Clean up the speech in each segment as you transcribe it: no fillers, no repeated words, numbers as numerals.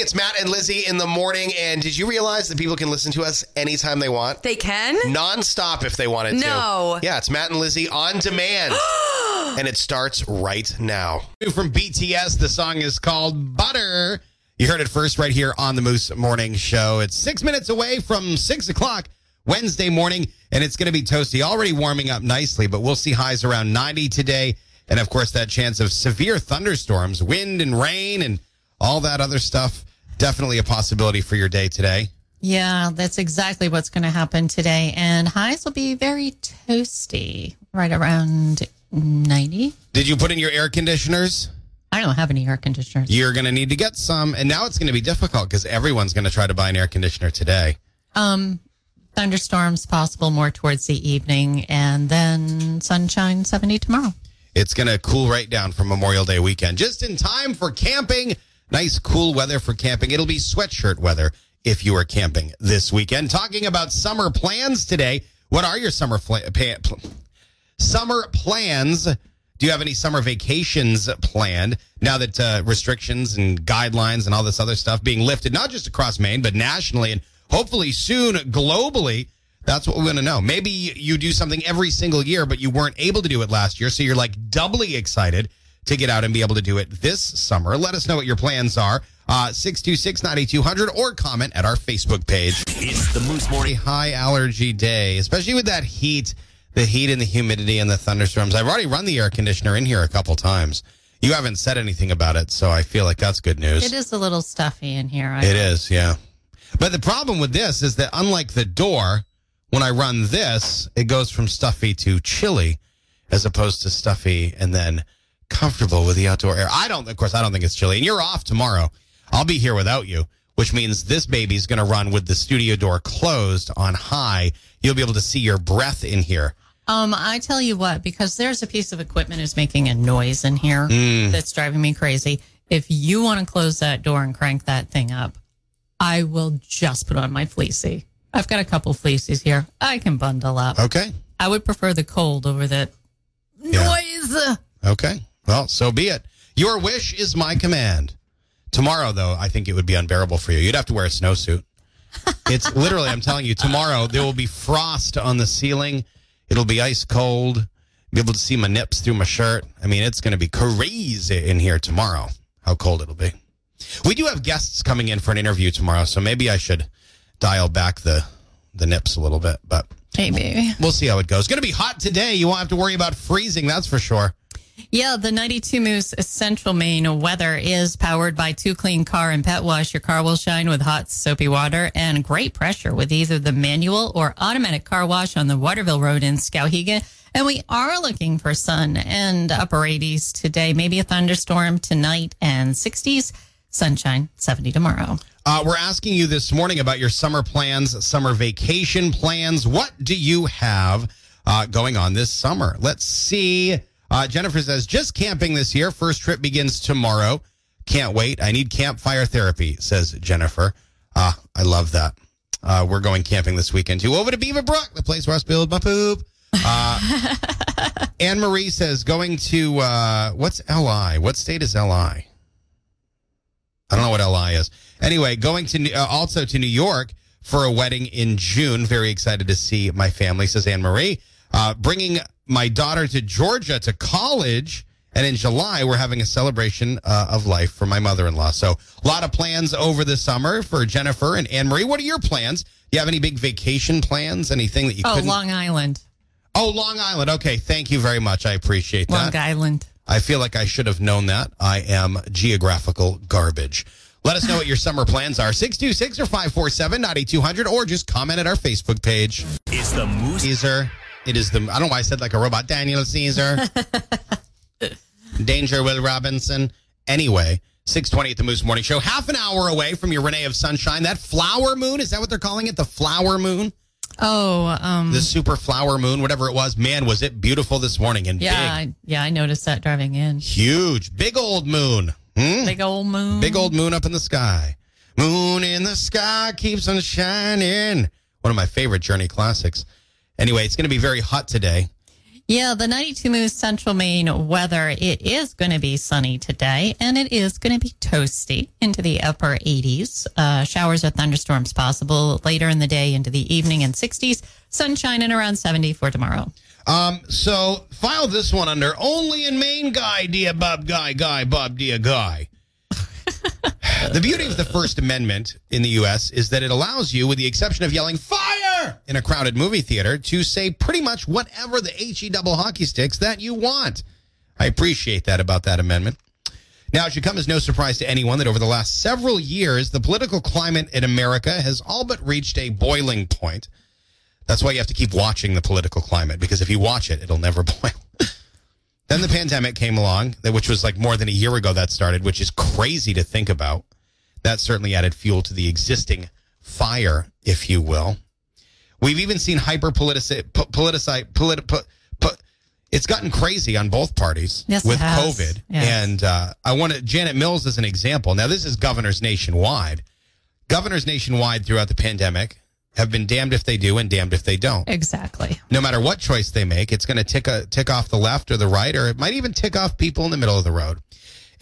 It's Matt and Lizzie in the morning. And did you realize that people can listen to us anytime they want? They can? Nonstop if they wanted to. No. Yeah, it's Matt and Lizzie on demand. And it starts right now. From BTS, the song is called Butter. You heard it first right here on the Moose Morning Show. It's 6 minutes away from 6 o'clock Wednesday morning, and it's going to be toasty. Already warming up nicely, but we'll see highs around 90 today. And, of course, that chance of severe thunderstorms, wind and rain and all that other stuff. Definitely a possibility for your day today. Yeah, that's exactly what's going to happen today. And highs will be very toasty, right around 90. Did you put in your air conditioners? I don't have any air conditioners. You're going to need to get some. And now it's going to be difficult because everyone's going to try to buy an air conditioner today. Thunderstorms possible more towards the evening. And then sunshine, 70 tomorrow. It's going to cool right down for Memorial Day weekend. Just in time for camping. Nice, cool weather for camping. It'll be sweatshirt weather if you are camping this weekend. Talking about summer plans today. What are your summer plans? Do you have any summer vacations planned now that restrictions and guidelines and all this other stuff being lifted, not just across Maine, but nationally and hopefully soon globally? That's what we're going to know. Maybe you do something every single year, but you weren't able to do it last year. So you're like doubly excited to get out and be able to do it this summer. Let us know what your plans are. 626-9200 or comment at our Facebook page. It's the Moose Morning. High allergy day, especially with that heat. The heat and the humidity and the thunderstorms. I've already run the air conditioner in here a couple times. You haven't said anything about it, so I feel like that's good news. It is a little stuffy in here. It is, yeah. But the problem with this is that unlike the door, when I run this, it goes from stuffy to chilly as opposed to stuffy and then comfortable with the outdoor air. I don't think it's chilly. And you're off tomorrow. I'll be here without you, which means this baby's going to run with the studio door closed on high. You'll be able to see your breath in here. I tell you what, because there's a piece of equipment is making a noise in here that's driving me crazy. If you want to close that door and crank that thing up, I will just put on my fleecy. I've got a couple fleecies here. I can bundle up. Okay. I would prefer the cold over that noise. Okay. Well, so be it. Your wish is my command. Tomorrow, though, I think it would be unbearable for you. You'd have to wear a snowsuit. It's literally, I'm telling you, tomorrow there will be frost on the ceiling. It'll be ice cold. Be able to see my nips through my shirt. I mean, it's going to be crazy in here tomorrow, how cold it'll be. We do have guests coming in for an interview tomorrow, so maybe I should dial back the nips a little bit. But maybe. We'll see how it goes. It's going to be hot today. You won't have to worry about freezing, that's for sure. Yeah, the 92 Moose Central Maine weather is powered by Two Clean Car and Pet Wash. Your car will shine with hot, soapy water and great pressure with either the manual or automatic car wash on the Waterville Road in Skowhegan. And we are looking for sun and upper 80s today, maybe a thunderstorm tonight and 60s, sunshine, 70 tomorrow. We're asking you this morning about your summer plans, summer vacation plans. What do you have going on this summer? Let's see. Jennifer says, just camping this year. First trip begins tomorrow. Can't wait. I need campfire therapy, says Jennifer. I love that. We're going camping this weekend, too. Over to Beaver Brook, the place where I spilled my poop. Anne Marie says, going to, what's L.I.? What state is L.I.? I don't know what L.I. is. Anyway, going to also to New York for a wedding in June. Very excited to see my family, says Anne Marie. Bringing my daughter to Georgia to college. And in July, we're having a celebration of life for my mother-in-law. So a lot of plans over the summer for Jennifer and Anne-Marie. What are your plans? Do you have any big vacation plans? Anything that you couldn't? Long Island. Oh, Long Island. Okay. Thank you very much. I appreciate that. Long Island. I feel like I should have known that. I am geographical garbage. Let us know what your summer plans are. 626 or 547-9200 or just comment at our Facebook page. It's the Moose. I don't know why I said like a robot. Daniel Caesar. Danger Will Robinson. Anyway, 6:20 at the Moose Morning Show. Half an hour away from your Renee of Sunshine. That flower moon, is that what they're calling it? The flower moon? Oh. The super flower moon, whatever it was. Man, was it beautiful this morning and big. Yeah, I noticed that driving in. Huge. Big old moon. Big old moon. Big old moon up in the sky. Moon in the sky keeps on shining. One of my favorite Journey classics. Anyway, it's going to be very hot today. Yeah, the 92 Moose Central Maine weather, it is going to be sunny today, and it is going to be toasty into the upper 80s. Showers or thunderstorms possible later in the day into the evening and 60s. Sunshine and around 70 for tomorrow. So file this one under only in Maine guy, dear Bob guy, Bob dear guy. The beauty of the First Amendment in the U.S. is that it allows you, with the exception of yelling fire in a crowded movie theater, to say pretty much whatever the H-E-double hockey sticks that you want. I appreciate that about that amendment. Now, it should come as no surprise to anyone that over the last several years, the political climate in America has all but reached a boiling point. That's why you have to keep watching the political climate, because if you watch it, it'll never boil. Then the pandemic came along, which was like more than a year ago that started, which is crazy to think about. That certainly added fuel to the existing fire, if you will. We've even seen it's gotten crazy on both parties with COVID. Yes. And I want to, Janet Mills as an example. Now, this is governors nationwide. Governors nationwide throughout the pandemic have been damned if they do and damned if they don't. Exactly. No matter what choice they make, it's going to tick off the left or the right, or it might even tick off people in the middle of the road.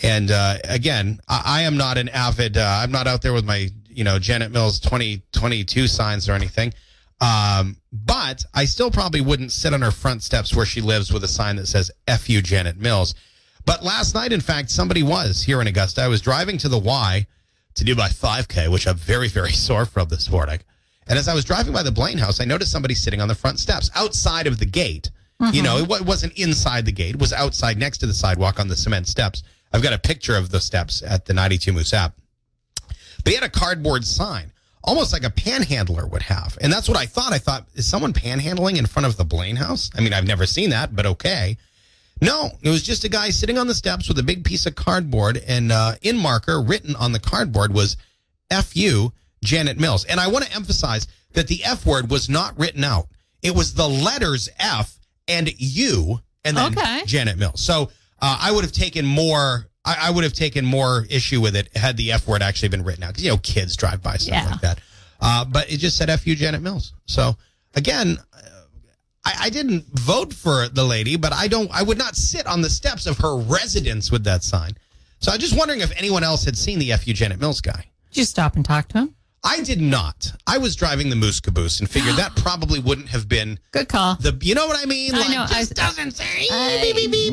And again, I am not an avid, I'm not out there with my, Janet Mills 2022 signs or anything. But I still probably wouldn't sit on her front steps where she lives with a sign that says, F you, Janet Mills. But last night, in fact, somebody was here in Augusta. I was driving to the Y to do my 5K, which I'm very, very sore from this morning. And as I was driving by the Blaine House, I noticed somebody sitting on the front steps outside of the gate. Mm-hmm. It wasn't inside the gate. It was outside next to the sidewalk on the cement steps. I've got a picture of the steps at the 92 Moose app. But he had a cardboard sign, almost like a panhandler would have. And that's what I thought. I thought, is someone panhandling in front of the Blaine House? I mean, I've never seen that, but okay. No, it was just a guy sitting on the steps with a big piece of cardboard. And in marker written on the cardboard was F you, Janet Mills. And I want to emphasize that the F word was not written out. It was the letters F and U and then Janet Mills. So I would have taken more. I would have taken more issue with it had the F word actually been written out. Because, kids drive by stuff like that. But it just said F U Janet Mills. So again, I didn't vote for the lady, but I would not sit on the steps of her residence with that sign. So I'm just wondering if anyone else had seen the F U Janet Mills guy. Did you stop and talk to him? I did not. I was driving the Moose Caboose and figured that probably wouldn't have been good call. You know what I mean? I know.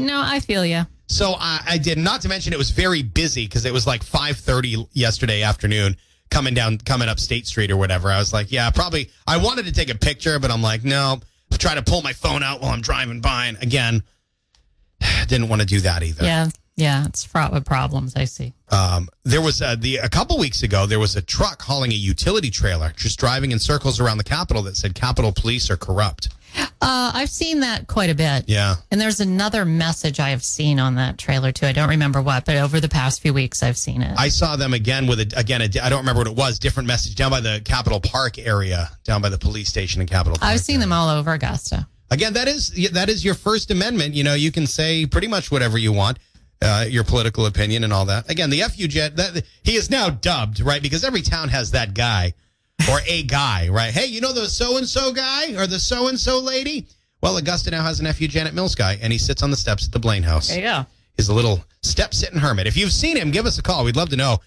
No, I feel you. So I did. Not to mention, it was very busy because it was like 5:30 yesterday afternoon coming up State Street or whatever. I was like, yeah, probably. I wanted to take a picture, but I'm like, no. I'm trying to pull my phone out while I'm driving by, and again, didn't want to do that either. Yeah. Yeah, it's fraught with problems, I see. There was a couple weeks ago, there was a truck hauling a utility trailer just driving in circles around the Capitol that said Capitol Police are corrupt. I've seen that quite a bit. Yeah. And there's another message I have seen on that trailer, too. I don't remember what, but over the past few weeks, I've seen it. I saw them again with, I don't remember what it was, different message down by the Capitol Park area, down by the police station in Capitol Park. I've seen them all over Augusta. Again, that is your First Amendment. You can say pretty much whatever you want. Your political opinion and all that. Again, the FU Jet, he is now dubbed, right? Because every town has that guy or a guy, right? Hey, the so-and-so guy or the so-and-so lady? Well, Augusta now has an FU Janet Mills guy, and he sits on the steps at the Blaine House. There you go. He's a little step-sitting hermit. If you've seen him, give us a call. We'd love to know.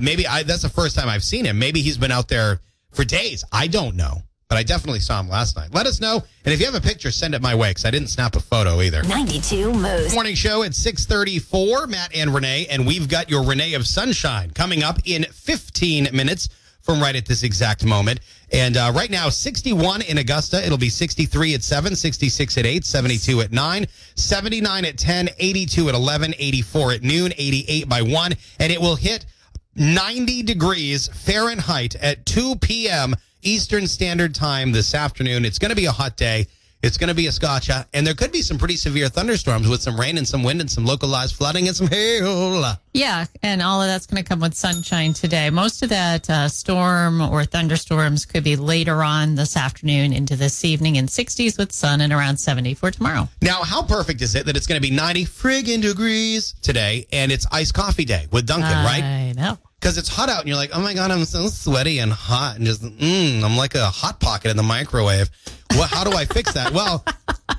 Maybe that's the first time I've seen him. Maybe he's been out there for days. I don't know, but I definitely saw him last night. Let us know. And if you have a picture, send it my way, because I didn't snap a photo either. 92 Moose. Morning show at 6:34, Matt and Renee. And we've got your Renee of Sunshine coming up in 15 minutes from right at this exact moment. And right now, 61 in Augusta. It'll be 63 at 7, 66 at 8, 72 at 9, 79 at 10, 82 at 11, 84 at noon, 88 by 1. And it will hit 90 degrees Fahrenheit at 2 p.m. Eastern Standard Time this afternoon. It's going to be a hot day. It's going to be a scotcha. And there could be some pretty severe thunderstorms with some rain and some wind and some localized flooding and some hail. Yeah, and all of that's going to come with sunshine today. Most of that storm or thunderstorms could be later on this afternoon into this evening in 60s with sun and around 70 for tomorrow. Now, how perfect is it that it's going to be 90 friggin' degrees today and it's iced coffee day with Dunkin', right? I know. Because it's hot out, and you're like, oh, my God, I'm so sweaty and hot. And just, I'm like a hot pocket in the microwave. How do I fix that? Well,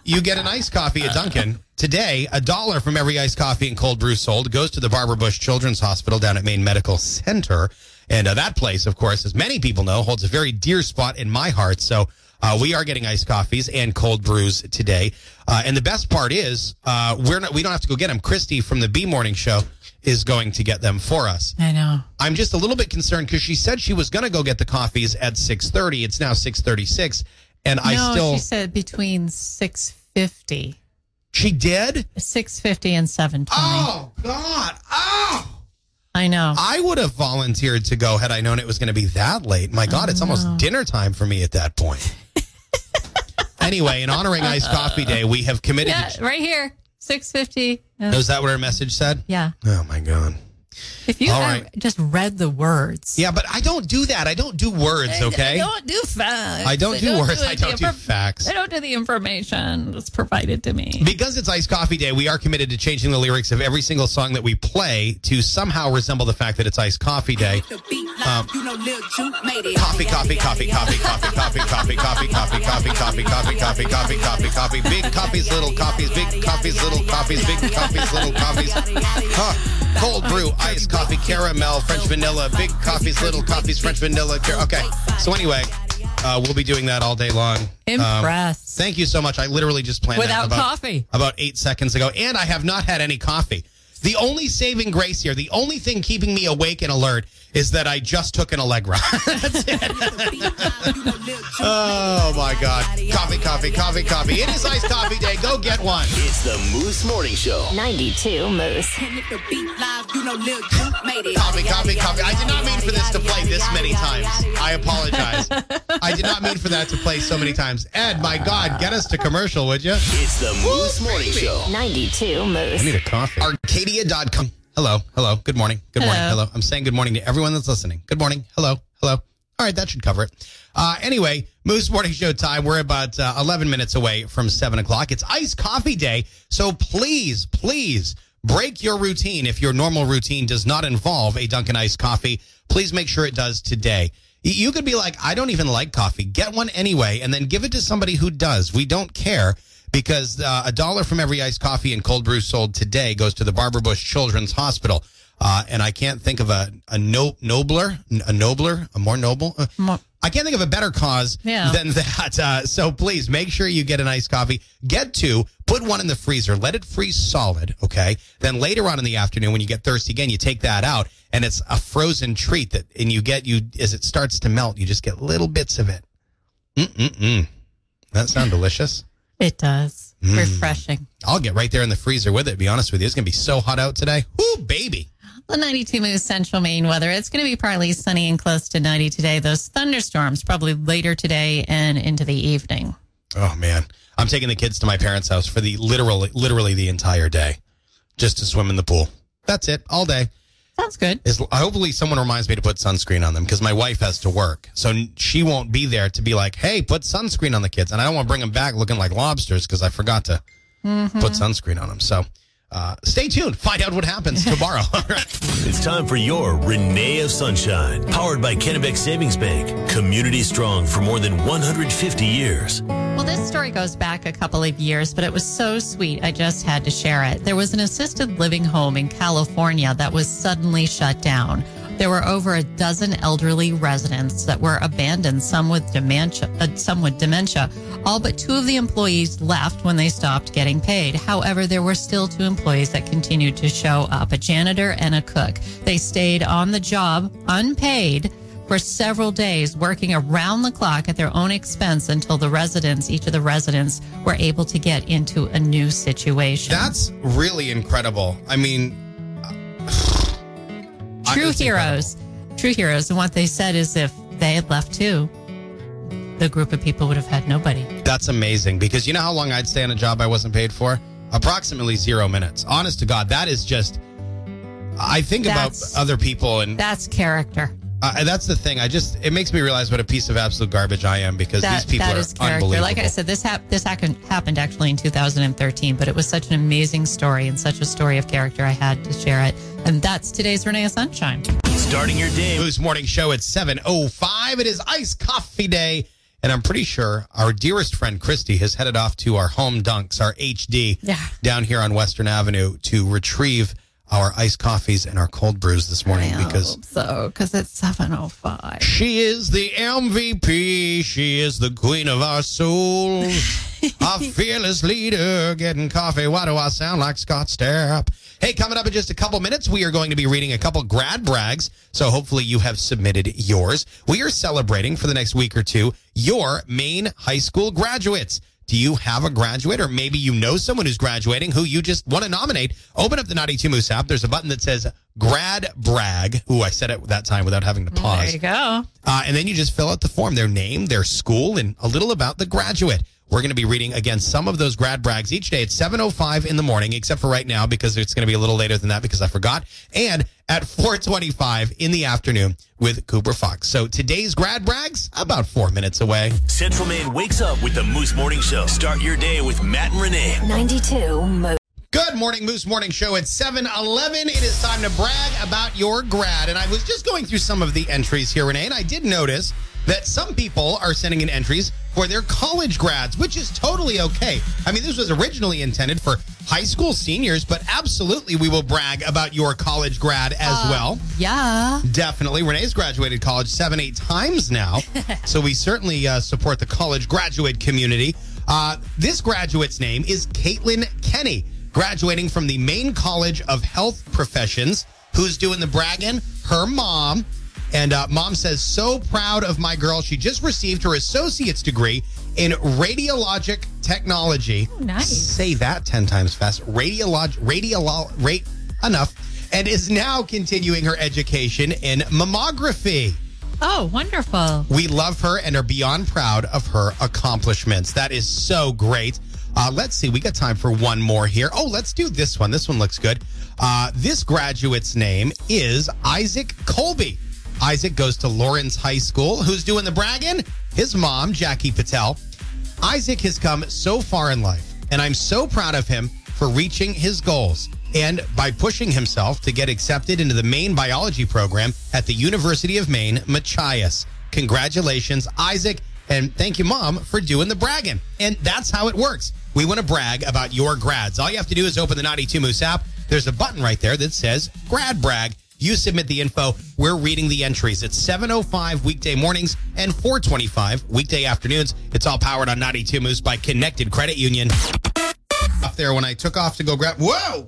You get an iced coffee at Dunkin'. Today, $1 from every iced coffee and cold brew sold goes to the Barbara Bush Children's Hospital down at Maine Medical Center. And that place, of course, as many people know, holds a very dear spot in my heart. So we are getting iced coffees and cold brews today. And the best part is we don't have to go get them. Christy from the B Morning Show is going to get them for us. I know. I'm just a little bit concerned because she said she was going to go get the coffees at 6:30. It's now 6:36. And she said between 6:50. She did? 6:50 and 7:20. Oh, God. Oh! I know. I would have volunteered to go had I known it was going to be that late. My God, it's almost dinner time for me at that point. Anyway, in honoring Iced Coffee Day, we have committed... Yeah, right here, 6:50. Is that what our message said? Yeah. Oh, my God. If you just read the words. Yeah, but I don't do that. I don't do words, okay? I don't do facts. I don't do words. I don't do facts. I don't do the information that's provided to me. Because it's Iced Coffee Day, we are committed to changing the lyrics of every single song that we play to somehow resemble the fact that it's Iced Coffee Day. Coffee, coffee, coffee, coffee, coffee, coffee, coffee, coffee, coffee, coffee, coffee, coffee, coffee, coffee, coffee, coffee, coffee, big coffees, little coffees, big coffees, little coffees, big coffees, little coffees. Cold brew, iced coffee, caramel, French vanilla, big coffees, little coffees, French vanilla. Okay. So anyway, we'll be doing that all day long. Impressed. Thank you so much. I literally just planned that about 8 seconds ago. And I have not had any coffee. The only saving grace here, the only thing keeping me awake and alert is that I just took an Allegra. That's it. Oh, my God. Coffee, coffee, coffee, coffee. It is Iced Coffee Day. Go get one. It's the Moose Morning Show. 92 Moose. Coffee, coffee, coffee. I did not mean for this to play this many times. I apologize. I did not mean for that to play so many times. Ed, my God, get us to commercial, would you? It's the Moose Morning Show. 92 Moose. I need a coffee. Arcadia.com. Hello, hello, good morning, good hello. Morning, hello. I'm saying good morning to everyone that's listening. Good morning, hello, hello. All right, that should cover it. Anyway, Moose Morning Show time. We're about 11 minutes away from 7 o'clock. It's Iced Coffee Day, so please, please break your routine. If your normal routine does not involve a Dunkin' iced coffee, please make sure it does today. You could be like, I don't even like coffee. Get one anyway, and then give it to somebody who does. We don't care. Because $1 from every iced coffee and cold brew sold today goes to the Barbara Bush Children's Hospital. And I can't think of I can't think of a better cause than that. So please make sure you get an iced coffee. Get two. Put one in the freezer. Let it freeze solid, okay? Then later on in the afternoon when you get thirsty again, you take that out. And it's a frozen treat as it starts to melt, you just get little bits of it. Mm-mm-mm. That sound delicious? It does. Refreshing. I'll get right there in the freezer with it, to be honest with you. It's going to be so hot out today. Ooh, baby. The 92 Moose Central Maine weather. It's going to be partly sunny and close to 90 today. Those thunderstorms probably later today and into the evening. Oh, man. I'm taking the kids to my parents' house for the literally the entire day just to swim in the pool. That's it. All day. Sounds good. Hopefully someone reminds me to put sunscreen on them because my wife has to work. So she won't be there to be like, hey, put sunscreen on the kids. And I don't want to bring them back looking like lobsters because I forgot to put sunscreen on them. So stay tuned. Find out what happens tomorrow. All right. It's time for your Renee of Sunshine, powered by Kennebec Savings Bank. Community strong for more than 150 years. Well, this story goes back a couple of years, but it was so sweet, I just had to share it. There was an assisted living home in California that was suddenly shut down. There were over a dozen elderly residents that were abandoned, some with dementia. All but two of the employees left when they stopped getting paid. However, there were still two employees that continued to show up, a janitor and a cook. They stayed on the job, unpaid, for several days, working around the clock at their own expense until each of the residents were able to get into a new situation. That's really incredible. I mean, true heroes. Incredible. True heroes. And what they said is if they had left too, the group of people would have had nobody. That's amazing because you know how long I'd stay on a job I wasn't paid for? Approximately 0 minutes. Honest to God, that is just, I think about other people and that's character. That's the thing. It makes me realize what a piece of absolute garbage I am because these people are unbelievable. Like I said, this happened actually in 2013, but it was such an amazing story and such a story of character. I had to share it. And that's today's Renee Sunshine. Starting your day. Moose Morning Show at 7:05. It is Iced Coffee Day. And I'm pretty sure our dearest friend, Christy, has headed off to our home dunks, our HD, down here on Western Avenue to retrieve our iced coffees and our cold brews this morning. Because it's 7:05. She is the MVP. She is the queen of our souls. Our fearless leader getting coffee. Why do I sound like Scott Stapp? Hey, coming up in just a couple minutes, we are going to be reading a couple grad brags. So hopefully you have submitted yours. We are celebrating for the next week or two your Maine high school graduates. Do you have a graduate, or maybe you know someone who's graduating who you just want to nominate? Open up the 92 Moose app. There's a button that says Grad Brag. Ooh, I said it that time without having to pause. There you go. And then you just fill out the form, their name, their school, and a little about the graduate. We're going to be reading, again, some of those grad brags each day at 7:05 in the morning, except for right now because it's going to be a little later than that because I forgot, and at 4:25 in the afternoon with Cooper Fox. So today's grad brags, about 4 minutes away. Central Maine wakes up with the Moose Morning Show. Start your day with Matt and Renee. 92 Moose. Good morning, Moose Morning Show at 7:11. It is time to brag about your grad. And I was just going through some of the entries here, Renee, and I did notice that some people are sending in entries for their college grads, which is totally okay. I mean, this was originally intended for high school seniors, but absolutely we will brag about your college grad as well. Yeah. Definitely. Renee's graduated college 7-8 times now, so we certainly support the college graduate community. This graduate's name is Caitlin Kenny, graduating from the Maine College of Health Professions. Who's doing the bragging? Her mom. And mom says, so proud of my girl. She just received her associate's degree in radiologic technology. Oh, nice. Say that 10 times fast. Enough. And is now continuing her education in mammography. Oh, wonderful. We love her and are beyond proud of her accomplishments. That is so great. Let's see. We got time for one more here. Oh, let's do this one. This one looks good. This graduate's name is Isaac Colby. Isaac goes to Lawrence High School. Who's doing the bragging? His mom, Jackie Patel. Isaac has come so far in life, and I'm so proud of him for reaching his goals and by pushing himself to get accepted into the Maine biology program at the University of Maine, Machias. Congratulations, Isaac, and thank you, Mom, for doing the bragging. And that's how it works. We want to brag about your grads. All you have to do is open the 92 Moose app. There's a button right there that says Grad Brag. You submit the info. We're reading the entries. It's 7:05 weekday mornings and 4:25 weekday afternoons. It's all powered on 92 Moose by Connected Credit Union. Up there when I took off to go grab. Whoa!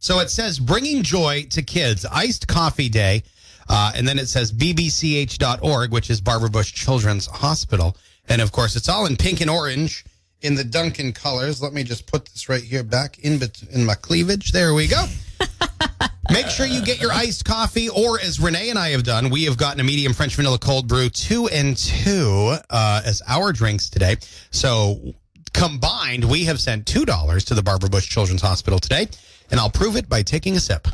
So it says bringing joy to kids. Iced coffee day. And then it says bbch.org, which is Barbara Bush Children's Hospital. And, of course, it's all in pink and orange in the Dunkin' colors. Let me just put this right here back in my cleavage. There we go. Make sure you get your iced coffee, or as Renee and I have done, we have gotten a medium French vanilla cold brew 2 and 2 as our drinks today. So combined, we have sent $2 to the Barbara Bush Children's Hospital today, and I'll prove it by taking a sip.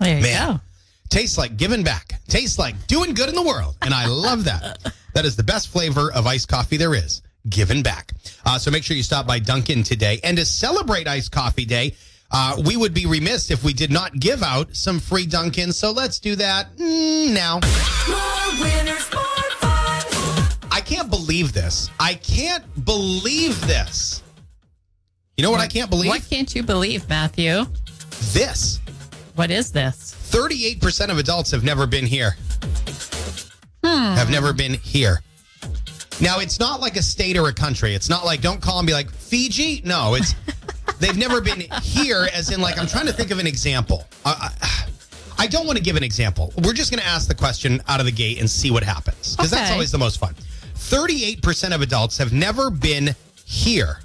There you go. Tastes like giving back. Tastes like doing good in the world, and I love that. That is the best flavor of iced coffee there is. Given back. So make sure you stop by Dunkin' today. And to celebrate Iced Coffee Day, we would be remiss if we did not give out some free Dunkin'. So let's do that now. More winners, more fun. I can't believe this. You know what I can't believe? What can't you believe, Matthew? This. What is this? 38% of adults have never been here. Have never been here. Now, it's not like a state or a country. It's not like, don't call and be like, Fiji? No, it's, they've never been here, as in, like, I'm trying to think of an example. I don't want to give an example. We're just going to ask the question out of the gate and see what happens, because that's always the most fun. 38% of adults have never been here.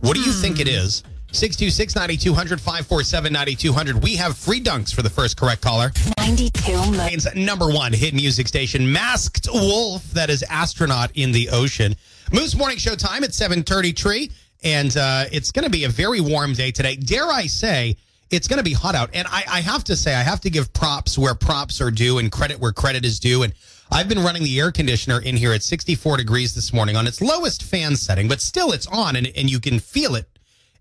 What do you think it is? 626-9200, 547-9200. We have free dunks for the first correct caller. 92. Maine's number one hit music station, Masked Wolf, that is Astronaut in the Ocean. Moose Morning Show time at 7:33, and it's going to be a very warm day today. Dare I say, it's going to be hot out. And I have to say, I have to give props where props are due and credit where credit is due. And I've been running the air conditioner in here at 64 degrees this morning on its lowest fan setting, but still it's on, and you can feel it.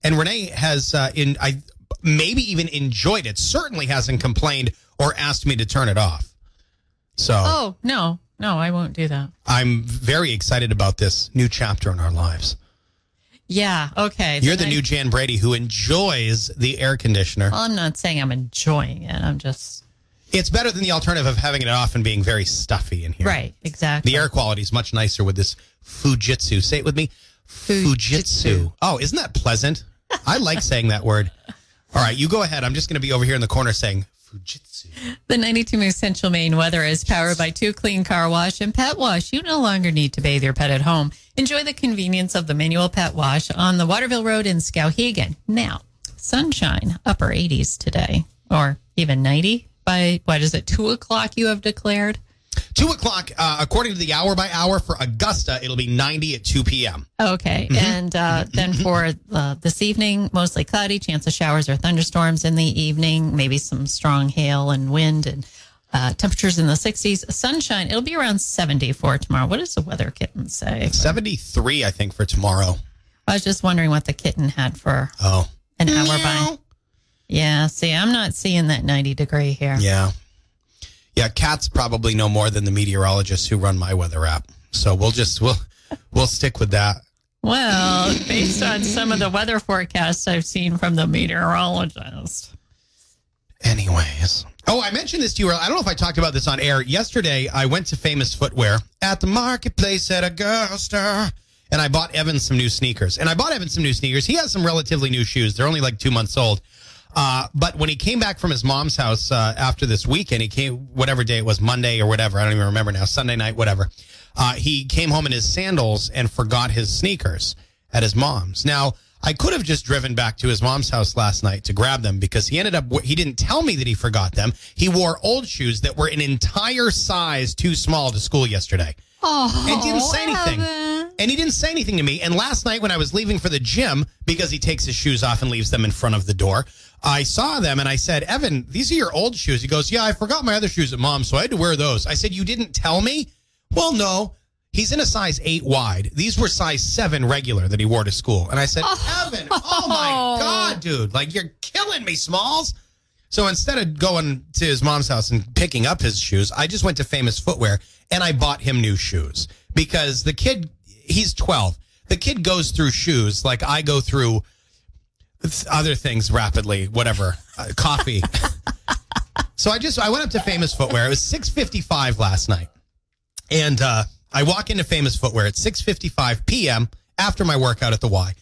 And Renee has, I maybe even enjoyed it, certainly hasn't complained or asked me to turn it off. So, oh, no, I won't do that. I'm very excited about this new chapter in our lives. Yeah, okay. You're the new Jan Brady who enjoys the air conditioner. Well, I'm not saying I'm enjoying it. I'm just... It's better than the alternative of having it off and being very stuffy in here. Right, exactly. The air quality is much nicer with this Fujitsu. Say it with me. Fujitsu. Oh, isn't that pleasant? I like saying that word. All right, you go ahead. I'm just going to be over here in the corner saying Fujitsu. The 92 Moose Central Maine weather is powered by Two Clean Car Wash and Pet Wash. You no longer need to bathe your pet at home. Enjoy the convenience of the manual pet wash on the Waterville Road in Skowhegan. Now, sunshine, upper 80s today, or even 90 by, 2 o'clock you have declared? 2 o'clock, according to the hour by hour for Augusta, it'll be 90 at 2 p.m. Okay. Mm-hmm. And then for this evening, mostly cloudy, chance of showers or thunderstorms in the evening, maybe some strong hail and wind, and temperatures in the 60s. Sunshine, it'll be around 70 for tomorrow. What does the weather kitten say? 73, I think, for tomorrow. I was just wondering what the kitten had for an hour by. Yeah, see, I'm not seeing that 90 degree here. Yeah. Yeah, cats probably know more than the meteorologists who run my weather app. So we'll stick with that. Well, based on some of the weather forecasts I've seen from the meteorologist. Anyways. Oh, I mentioned this to you earlier. I don't know if I talked about this on air. Yesterday, I went to Famous Footwear at the marketplace at Augusta, and I bought Evan some new sneakers. He has some relatively new shoes. They're only like 2 months old. But when he came back from his mom's house after this weekend, he came, whatever day it was, Monday or whatever. I don't even remember now, Sunday night, whatever. He came home in his sandals and forgot his sneakers at his mom's. Now, I could have just driven back to his mom's house last night to grab them because he didn't tell me that he forgot them. He wore old shoes that were an entire size too small to school yesterday. Oh, and didn't say anything. And he didn't say anything to me. And last night when I was leaving for the gym, because he takes his shoes off and leaves them in front of the door, I saw them and I said, Evan, these are your old shoes. He goes, yeah, I forgot my other shoes at mom's, so I had to wear those. I said, you didn't tell me? Well, no. He's in a size 8 wide. These were size 7 regular that he wore to school. And I said, Evan, oh my God, dude. Like, you're killing me, Smalls. So instead of going to his mom's house and picking up his shoes, I just went to Famous Footwear and I bought him new shoes. Because the kid, he's 12. The kid goes through shoes like I go through other things rapidly, whatever, coffee. So I went up to Famous Footwear. It was 6:55 last night. And I walk into Famous Footwear at 6:55 p.m. after my workout at the Y.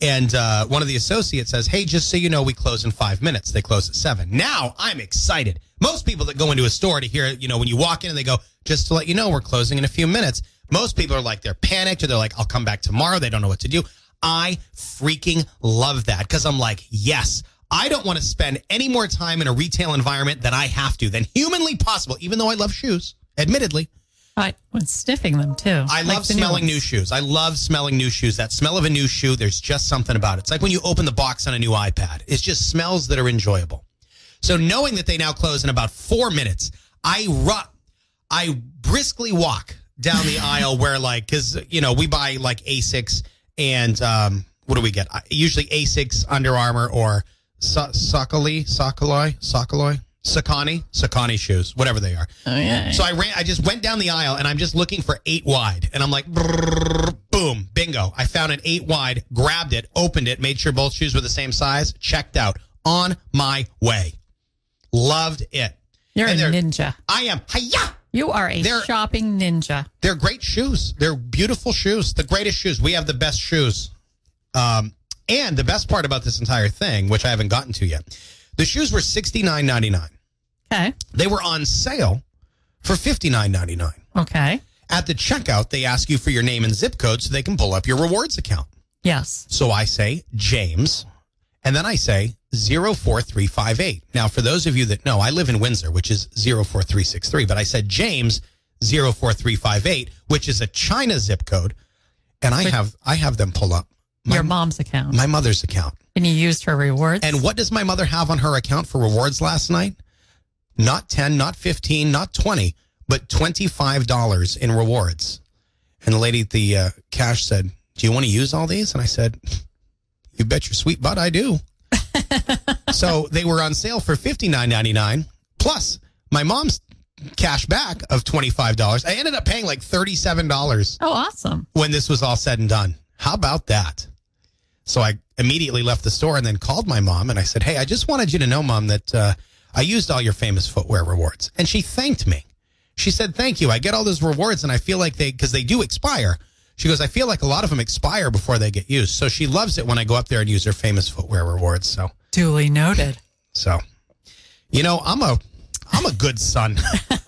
And one of the associates says, hey, just so you know, we close in 5 minutes. They close at 7. Now I'm excited. Most people that go into a store to hear, you know, when you walk in and they go, just to let you know, we're closing in a few minutes. Most people are like, they're panicked or they're like, I'll come back tomorrow. They don't know what to do. I freaking love that because I'm like, yes, I don't want to spend any more time in a retail environment than I have to, than humanly possible, even though I love shoes, admittedly. I was sniffing them, too. I love smelling new shoes. I love smelling new shoes. That smell of a new shoe, there's just something about it. It's like when you open the box on a new iPad. It's just smells that are enjoyable. So knowing that they now close in about 4 minutes, I briskly walk down the aisle where, like, because, you know, we buy, like, Asics and what do we get? Usually Asics, Under Armour, or Sakali shoes, whatever they are. Oh, yeah. So I just went down the aisle and I'm just looking for 8 wide. And I'm like, boom, bingo. I found an 8 wide, grabbed it, opened it, made sure both shoes were the same size, checked out, on my way. Loved it. You're a ninja. I am. Hi-ya! You are a shopping ninja. They're great shoes. They're beautiful shoes. The greatest shoes. We have the best shoes. And the best part about this entire thing, which I haven't gotten to yet, the shoes were $69.99. Okay. They were on sale for $59.99. Okay. At the checkout, they ask you for your name and zip code so they can pull up your rewards account. Yes. So I say James, and then I say 04358. Now, for those of you that know, I live in Windsor, which is 04363, but I said James 04358, which is a China zip code, and I have them pull up your mom's account. My mother's account. And you used her rewards? And what does my mother have on her account for rewards last night? Not 10, not 15, not 20, but $25 in rewards. And the lady at the cash said, do you want to use all these? And I said, you bet your sweet butt I do. So they were on sale for $59.99. Plus, my mom's cash back of $25. I ended up paying like $37. Oh, awesome. When this was all said and done. How about that? So I immediately left the store and then called my mom and I said, hey, I just wanted you to know, Mom, that I used all your Famous Footwear rewards. And she thanked me. She said, thank you. I get all those rewards and I feel like because they do expire. She goes, I feel like a lot of them expire before they get used. So she loves it when I go up there and use her Famous Footwear rewards. So duly noted. So, you know, I'm a good son.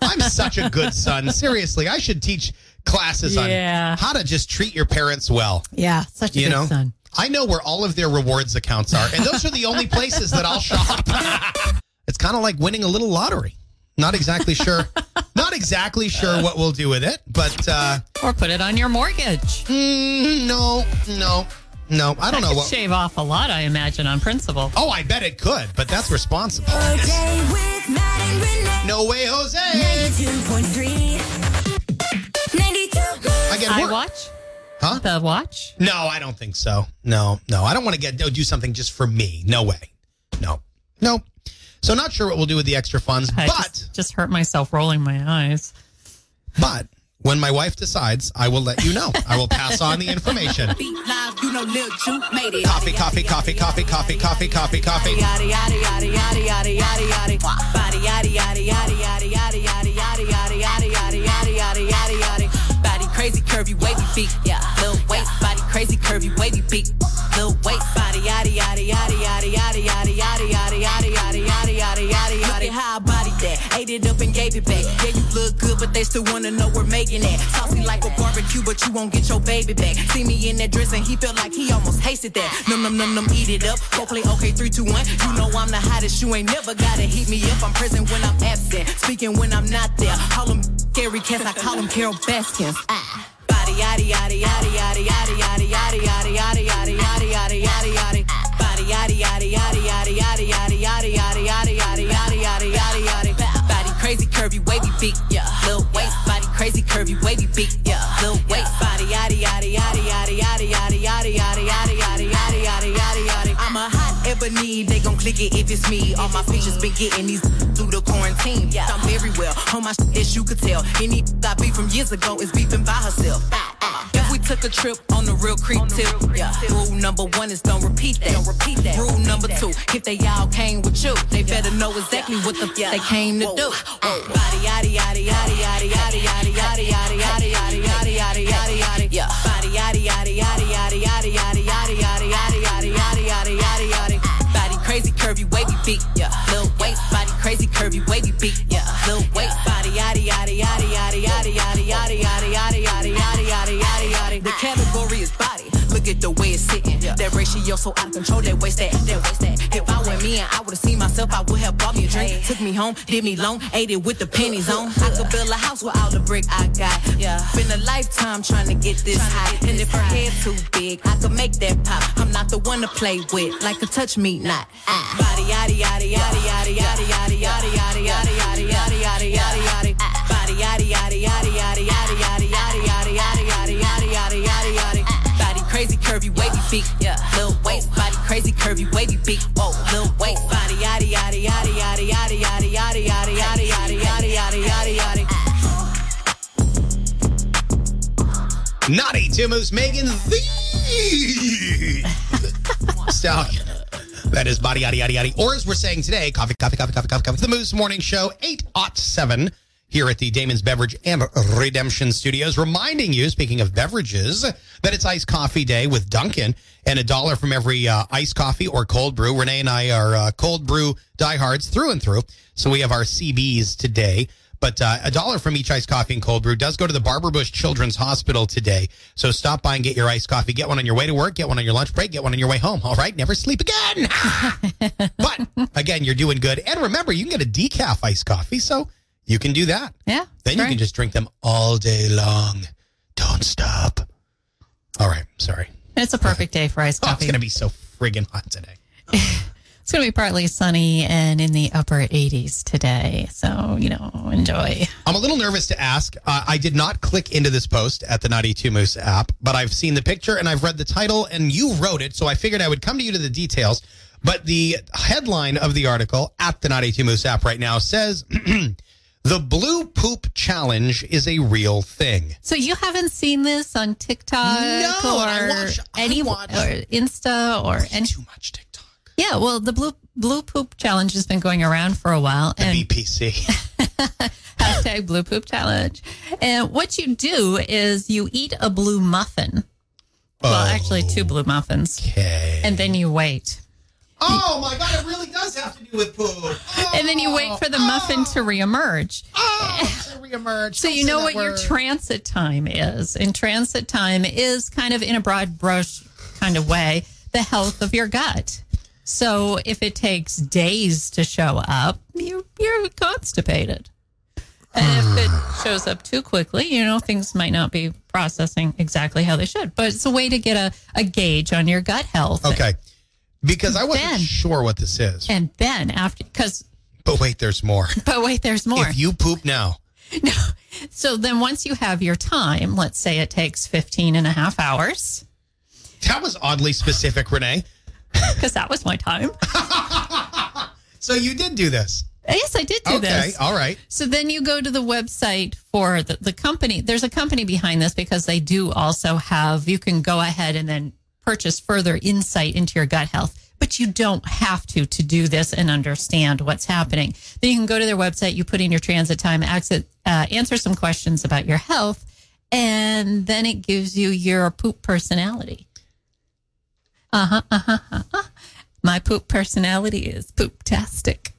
I'm such a good son. Seriously, I should teach classes on how to just treat your parents well. Yeah, such a good son. I know where all of their rewards accounts are, and those are the only places that I'll shop. It's kind of like winning a little lottery. Not exactly sure what we'll do with it, but or put it on your mortgage. No. I don't know. Could shave off a lot, I imagine, on principle. Oh, I bet it could, but that's responsible. Day with Matt and Renee. No way, Jose. 92.3. 92. Watch. Huh? The watch? No, I don't think so. No. I don't want to do something just for me. No way. No. So not sure what we'll do with the extra funds, but... I just hurt myself rolling my eyes. But when my wife decides, I will let you know. I will pass on the information. Coffee. Body crazy, curvy, wavy feet. Yeah, little weight, body crazy, curvy, wavy feet. Little weight, body, how I body that, ate it up and gave it back. Yeah, you look good, but they still wanna know we're making that. Saucy like a barbecue, but you won't get your baby back. See me in that dress and he felt like he almost tasted that. Num num num num, eat it up. Go play okay, 3, 2, 1. You know I'm the hottest, you ain't never gotta heat me up. I'm present when I'm absent, speaking when I'm not there. Call them Gary Cass, I call them Carol Baskins. Ah. Body yaddy yaddy yaddy yaddy yaddy yaddy yaddy yaddy yaddy yaddy yaddy yaddy yaddy yaddy. Body yaddy yaddy yaddy yaddy yaddy yaddy yaddy yaddy yaddy yaddy yaddy yaddy yaddy yaddy. Body crazy curvy wavy feet, yeah. Little waist, body crazy curvy wavy feet, yeah. Little waist, body yaddy yaddy yaddy yaddy yaddy yaddy yaddy yaddy yaddy yaddy yaddy yaddy yaddy yaddy. I'm a hot ebony, they gon' click it if it's me. All my features been getting these through the quarantine. I'm very well on my shit, as you could tell. Any I beat from years ago is beefing by herself. If we took a trip on the real creep tip, yeah. Rule number 1 is don't repeat that. Rule number 2, if they all came with you, they better know exactly what the f they came to do. Body yaddy yaddy yaddy yaddy yaddy yaddy yaddy yaddy yaddy yaddy yaddy yaddy yaddy yaddy. Body yaddy yaddy yaddy yaddy yaddy yaddy yaddy yaddy yaddy yaddy yaddy yaddy yaddy. Body crazy curvy wavy feet, yeah. Little waist, body crazy curvy wavy feet, yeah. Little waist, body yaddy yaddy yaddy yaddy yaddy yaddy yaddy yaddy yaddy yaddy yaddy yaddy yaddy yaddy. The category is body. Look at the way it's sitting. That ratio so out of control. That waist, that waist, that. If I were me and I would have seen myself, I would have bought me a drink. Took me home, did me long, ate it with the pennies on. I could build a house with all the brick I got. Yeah, been a lifetime trying to get this high. And if her head too big, I could make that pop. I'm not the one to play with, like a touch me not. Body yaddy yaddy yaddy yaddy yaddy yaddy yaddy yaddy yaddy yaddy yaddy yaddy yaddy yaddy. Body yaddy yaddy yaddy yaddy yaddy yaddy yaddy yaddy yaddy yaddy yaddy yaddy yaddy. Body crazy curvy wavy feet, yeah. Little waist, body crazy curvy wavy feet, whoa. Little waist, body yaddy yaddy yaddy yaddy yaddy yaddy yaddy yaddy yaddy yaddy yaddy yaddy yaddy yaddy. Naughty Timos, Megan Thee Stallion. That is body yaddy yaddy yaddy, or as we're saying today, coffee. The Moose Morning Show, 8:07. Here at the Damon's Beverage and Redemption Studios, reminding you, speaking of beverages, that it's Iced Coffee Day with Dunkin', and $1 from every iced coffee or cold brew. Renee and I are cold brew diehards through and through, so we have our CBs today. But $1 from each iced coffee and cold brew does go to the Barbara Bush Children's Hospital today. So stop by and get your iced coffee. Get one on your way to work. Get one on your lunch break. Get one on your way home. All right? Never sleep again. But, again, you're doing good. And remember, you can get a decaf iced coffee, so... you can do that. Yeah. Then you can just drink them all day long. Don't stop. All right. Sorry. It's a perfect day for iced coffee. It's going to be so friggin' hot today. It's going to be partly sunny and in the upper 80s today. So, you know, enjoy. I'm a little nervous to ask. I did not click into this post at the Naughty Two Moose app, but I've seen the picture and I've read the title and you wrote it. So I figured I would come to you to the details. But the headline of the article at the Naughty Two Moose app right now says... The Blue Poop Challenge is a real thing. So you haven't seen this on TikTok or Insta or any? Too much TikTok. Yeah, well, the Blue Poop Challenge has been going around for a while. And BPC. Hashtag Blue Poop Challenge. And what you do is you eat a blue muffin. Oh, well, actually, two blue muffins. Okay. And then you wait. Oh, my God, it really does have to do with poop. Oh, and then you wait for the muffin to reemerge. So you know what your transit time is. And transit time is kind of, in a broad brush kind of way, the health of your gut. So if it takes days to show up, you're constipated. And if it shows up too quickly, you know, things might not be processing exactly how they should. But it's a way to get a gauge on your gut health. Okay. Because I wasn't sure what this is. And then after, But wait, there's more. If you poop now. No. So then once you have your time, let's say it takes 15 and a half hours. That was oddly specific, Renee. Because that was my time. So you did do this. Yes, I did do this. Okay, all right. So then you go to the website for the company. There's a company behind this because they do also have, you can go ahead and then purchase further insight into your gut health, but you don't have to do this and understand what's happening. Then you can go to their website, you put in your transit time, answer some questions about your health, and then it gives you your poop personality. My poop personality is poop-tastic.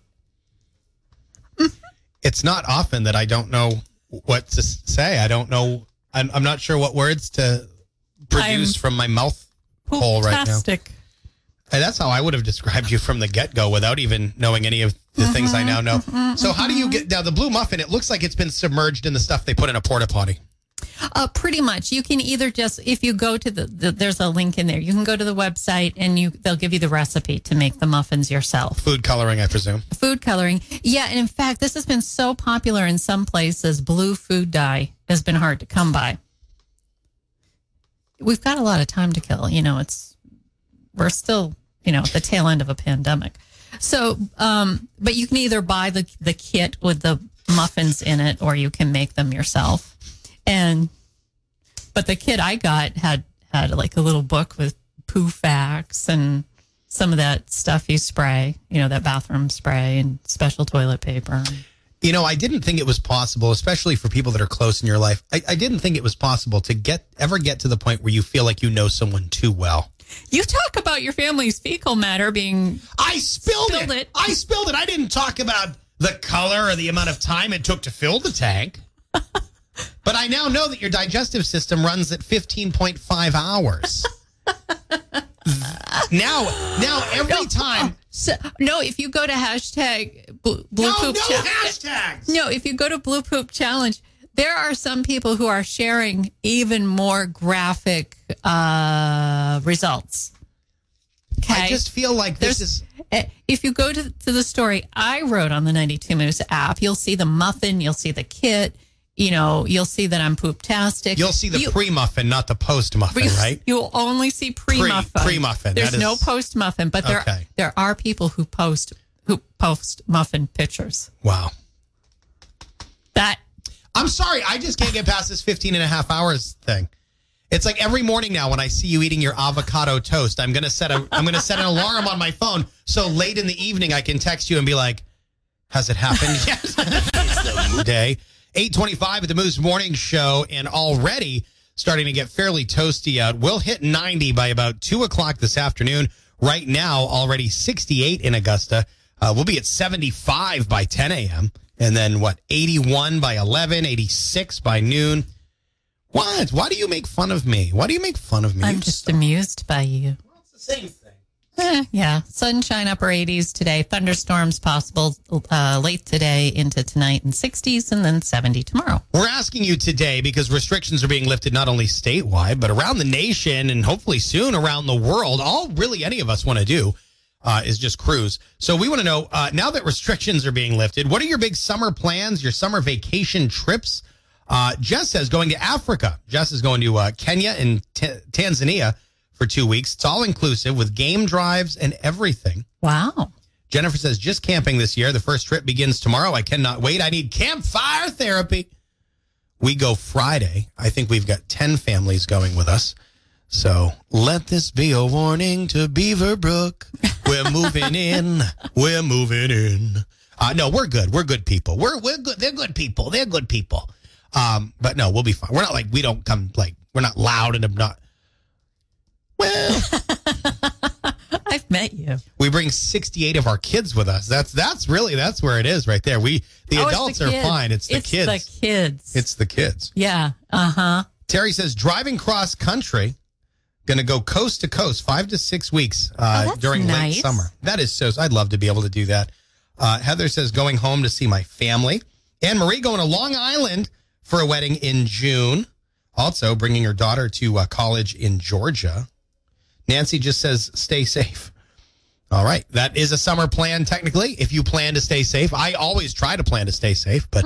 It's not often that I don't know what to say. I don't know. I'm not sure what words to produce from my mouth. Hole right now. Hey, that's how I would have described you from the get-go without even knowing any of the things I now know. So how do you get now the blue muffin? It looks like it's been submerged in the stuff they put in a porta potty. Pretty much. You can either just, if you go to the there's a link in there. You can go to the website and they'll give you the recipe to make the muffins yourself. Food coloring, I presume. Food coloring. Yeah. And in fact, this has been so popular in some places. Blue food dye has been hard to come by. We've got a lot of time to kill. You know, we're still, you know, at the tail end of a pandemic. So, but you can either buy the kit with the muffins in it, or you can make them yourself. But the kit I got had like a little book with poo facts and some of that stuff you spray, you know, that bathroom spray and special toilet paper. You know, I didn't think it was possible, especially for people that are close in your life. I didn't think it was possible to get to the point where you feel like you know someone too well. You talk about your family's fecal matter being... I spilled it. I spilled it. I didn't talk about the color or the amount of time it took to fill the tank. But I now know that your digestive system runs at 15.5 hours. Now every time... So, no, if you go to hashtag hashtags. No, if you go to Blue Poop Challenge, there are some people who are sharing even more graphic results. Okay? I just feel like if you go to the story I wrote on the 92 Moose app, you'll see the muffin, you'll see the kit. You know, you'll see that I'm poop-tastic. You'll see the pre-muffin, not the post-muffin, right? You'll only see pre-muffin. Pre-muffin. There's no post-muffin, but there are people who post muffin pictures. Wow. I'm sorry, I just can't get past this 15 and a half hours thing. It's like every morning now when I see you eating your avocado toast, I'm going to set an alarm on my phone so late in the evening I can text you and be like, has it happened yet? It's the day. 8:25 at the Moose Morning Show, and already starting to get fairly toasty out. We'll hit 90 by about 2 o'clock this afternoon. Right now, already 68 in Augusta. We'll be at 75 by 10 a.m. And then, 81 by 11, 86 by noon. What? Why do you make fun of me? I'm just amused by you. Well, it's the same thing. Yeah. Sunshine, upper 80s today. Thunderstorms possible late today into tonight in 60s and then 70 tomorrow. We're asking you today because restrictions are being lifted not only statewide, but around the nation and hopefully soon around the world. All really any of us want to do is just cruise. So we want to know now that restrictions are being lifted, what are your big summer plans, your summer vacation trips? Jess says going to Africa. Jess is going to Kenya and Tanzania. For 2 weeks. It's all inclusive with game drives and everything. Wow. Jennifer says, just camping this year. The first trip begins tomorrow. I cannot wait. I need campfire therapy. We go Friday. I think we've got 10 families going with us. So let this be a warning to Beaver Brook. We're moving in. We're moving in. No, we're good. We're good people. We're good. They're good people. They're good people. But no, we'll be fine. We're not like, we don't come like, we're not loud and obnoxious. Well, I've met you. We bring 68 of our kids with us. That's where it is right there. The adults are fine. It's the kids. Yeah. Uh-huh. Terry says driving cross country, going to go coast to coast 5 to 6 weeks during late summer. That is so, I'd love to be able to do that. Heather says going home to see my family. Anne Marie going to Long Island for a wedding in June. Also bringing her daughter to college in Georgia. Nancy just says, stay safe. All right. That is a summer plan, technically, if you plan to stay safe. I always try to plan to stay safe, but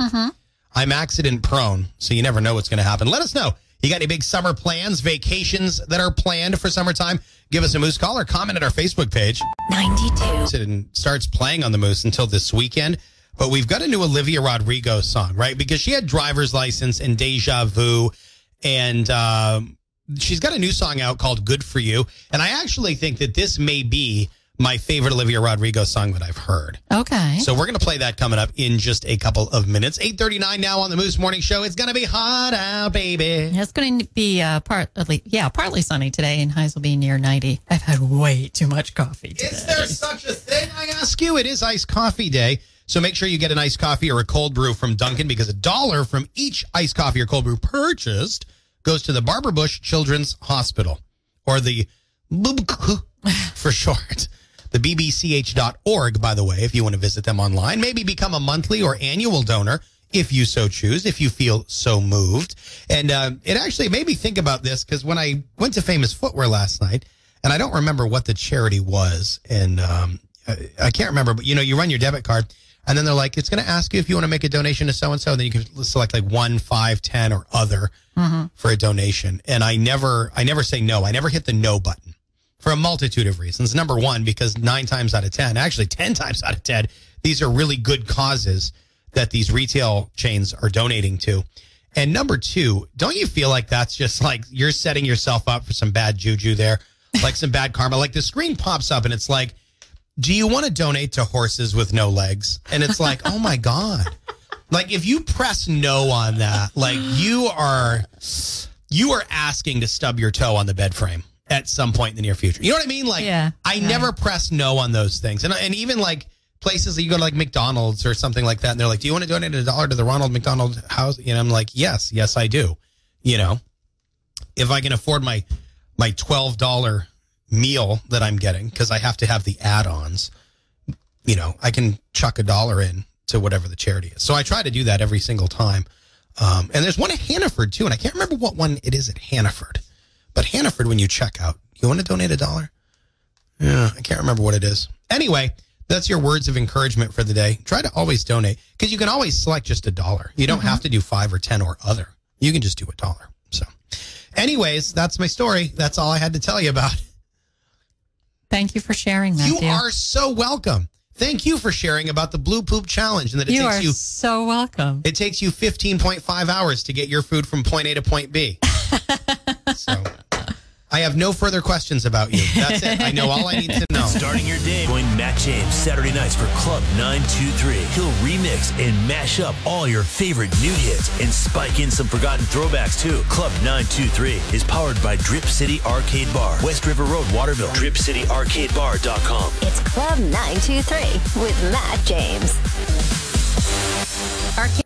I'm accident prone, so you never know what's going to happen. Let us know. You got any big summer plans, vacations that are planned for summertime? Give us a Moose call or comment at our Facebook page. 92. It starts playing on the Moose until this weekend, but we've got a new Olivia Rodrigo song, right? Because she had driver's license and Deja Vu, and she's got a new song out called Good For You. And I actually think that this may be my favorite Olivia Rodrigo song that I've heard. Okay. So we're going to play that coming up in just a couple of minutes. 8:39 now on the Moose Morning Show. It's going to be hot out, baby. It's going to be partly sunny today, and highs will be near 90. I've had way too much coffee today. Is there such a thing, I ask you? It is iced coffee day. So make sure you get an iced coffee or a cold brew from Dunkin', because $1 from each iced coffee or cold brew purchased goes to the Barbara Bush Children's Hospital, or the BBCH for short. The BBCH.org, by the way, if you want to visit them online. Maybe become a monthly or annual donor if you so choose, if you feel so moved. And it actually made me think about this, because when I went to Famous Footwear last night, and I don't remember what the charity was, and I can't remember, but, you run your debit card, and then they're like, it's going to ask you if you want to make a donation to so-and-so. And then you can select like 1, 5, 10 or other for a donation. And I never say no. I never hit the no button for a multitude of reasons. Number one, because 10 times out of 10, these are really good causes that these retail chains are donating to. And number two, don't you feel like that's just like you're setting yourself up for some bad juju there, like some bad karma? Like the screen pops up and it's like, do you want to donate to horses with no legs? And it's like, oh, my God. Like, if you press no on that, like, you are asking to stub your toe on the bed frame at some point in the near future. You know what I mean? Like, yeah, I never press no on those things. And even, like, places that you go to, like, McDonald's or something like that, and they're like, do you want to donate $1 to the Ronald McDonald House? And I'm like, yes, I do. You know, if I can afford my $12 meal that I'm getting, because I have to have the add-ons, I can chuck $1 in to whatever the charity is. So I try to do that every single time. And there's one at Hannaford too, and I can't remember what one it is at Hannaford. But Hannaford, when you check out, you want to donate $1? Yeah, I can't remember what it is. Anyway, that's your words of encouragement for the day. Try to always donate, because you can always select just $1. You don't have to do 5 or 10 or other. You can just do $1. So, anyways, that's my story. That's all I had to tell you about. Thank you for sharing that. You are so welcome. Thank you for sharing about the Blue Poop Challenge, and that it takes you so welcome. It takes you 15.5 hours to get your food from point A to point B. So I have no further questions about you. That's it. I know all I need to know. Starting your day, join Matt James Saturday nights for Club 923. He'll remix and mash up all your favorite new hits and spike in some forgotten throwbacks, too. Club 923 is powered by Drip City Arcade Bar, West River Road, Waterville. DripCityArcadeBar.com. It's Club 923 with Matt James. Arcade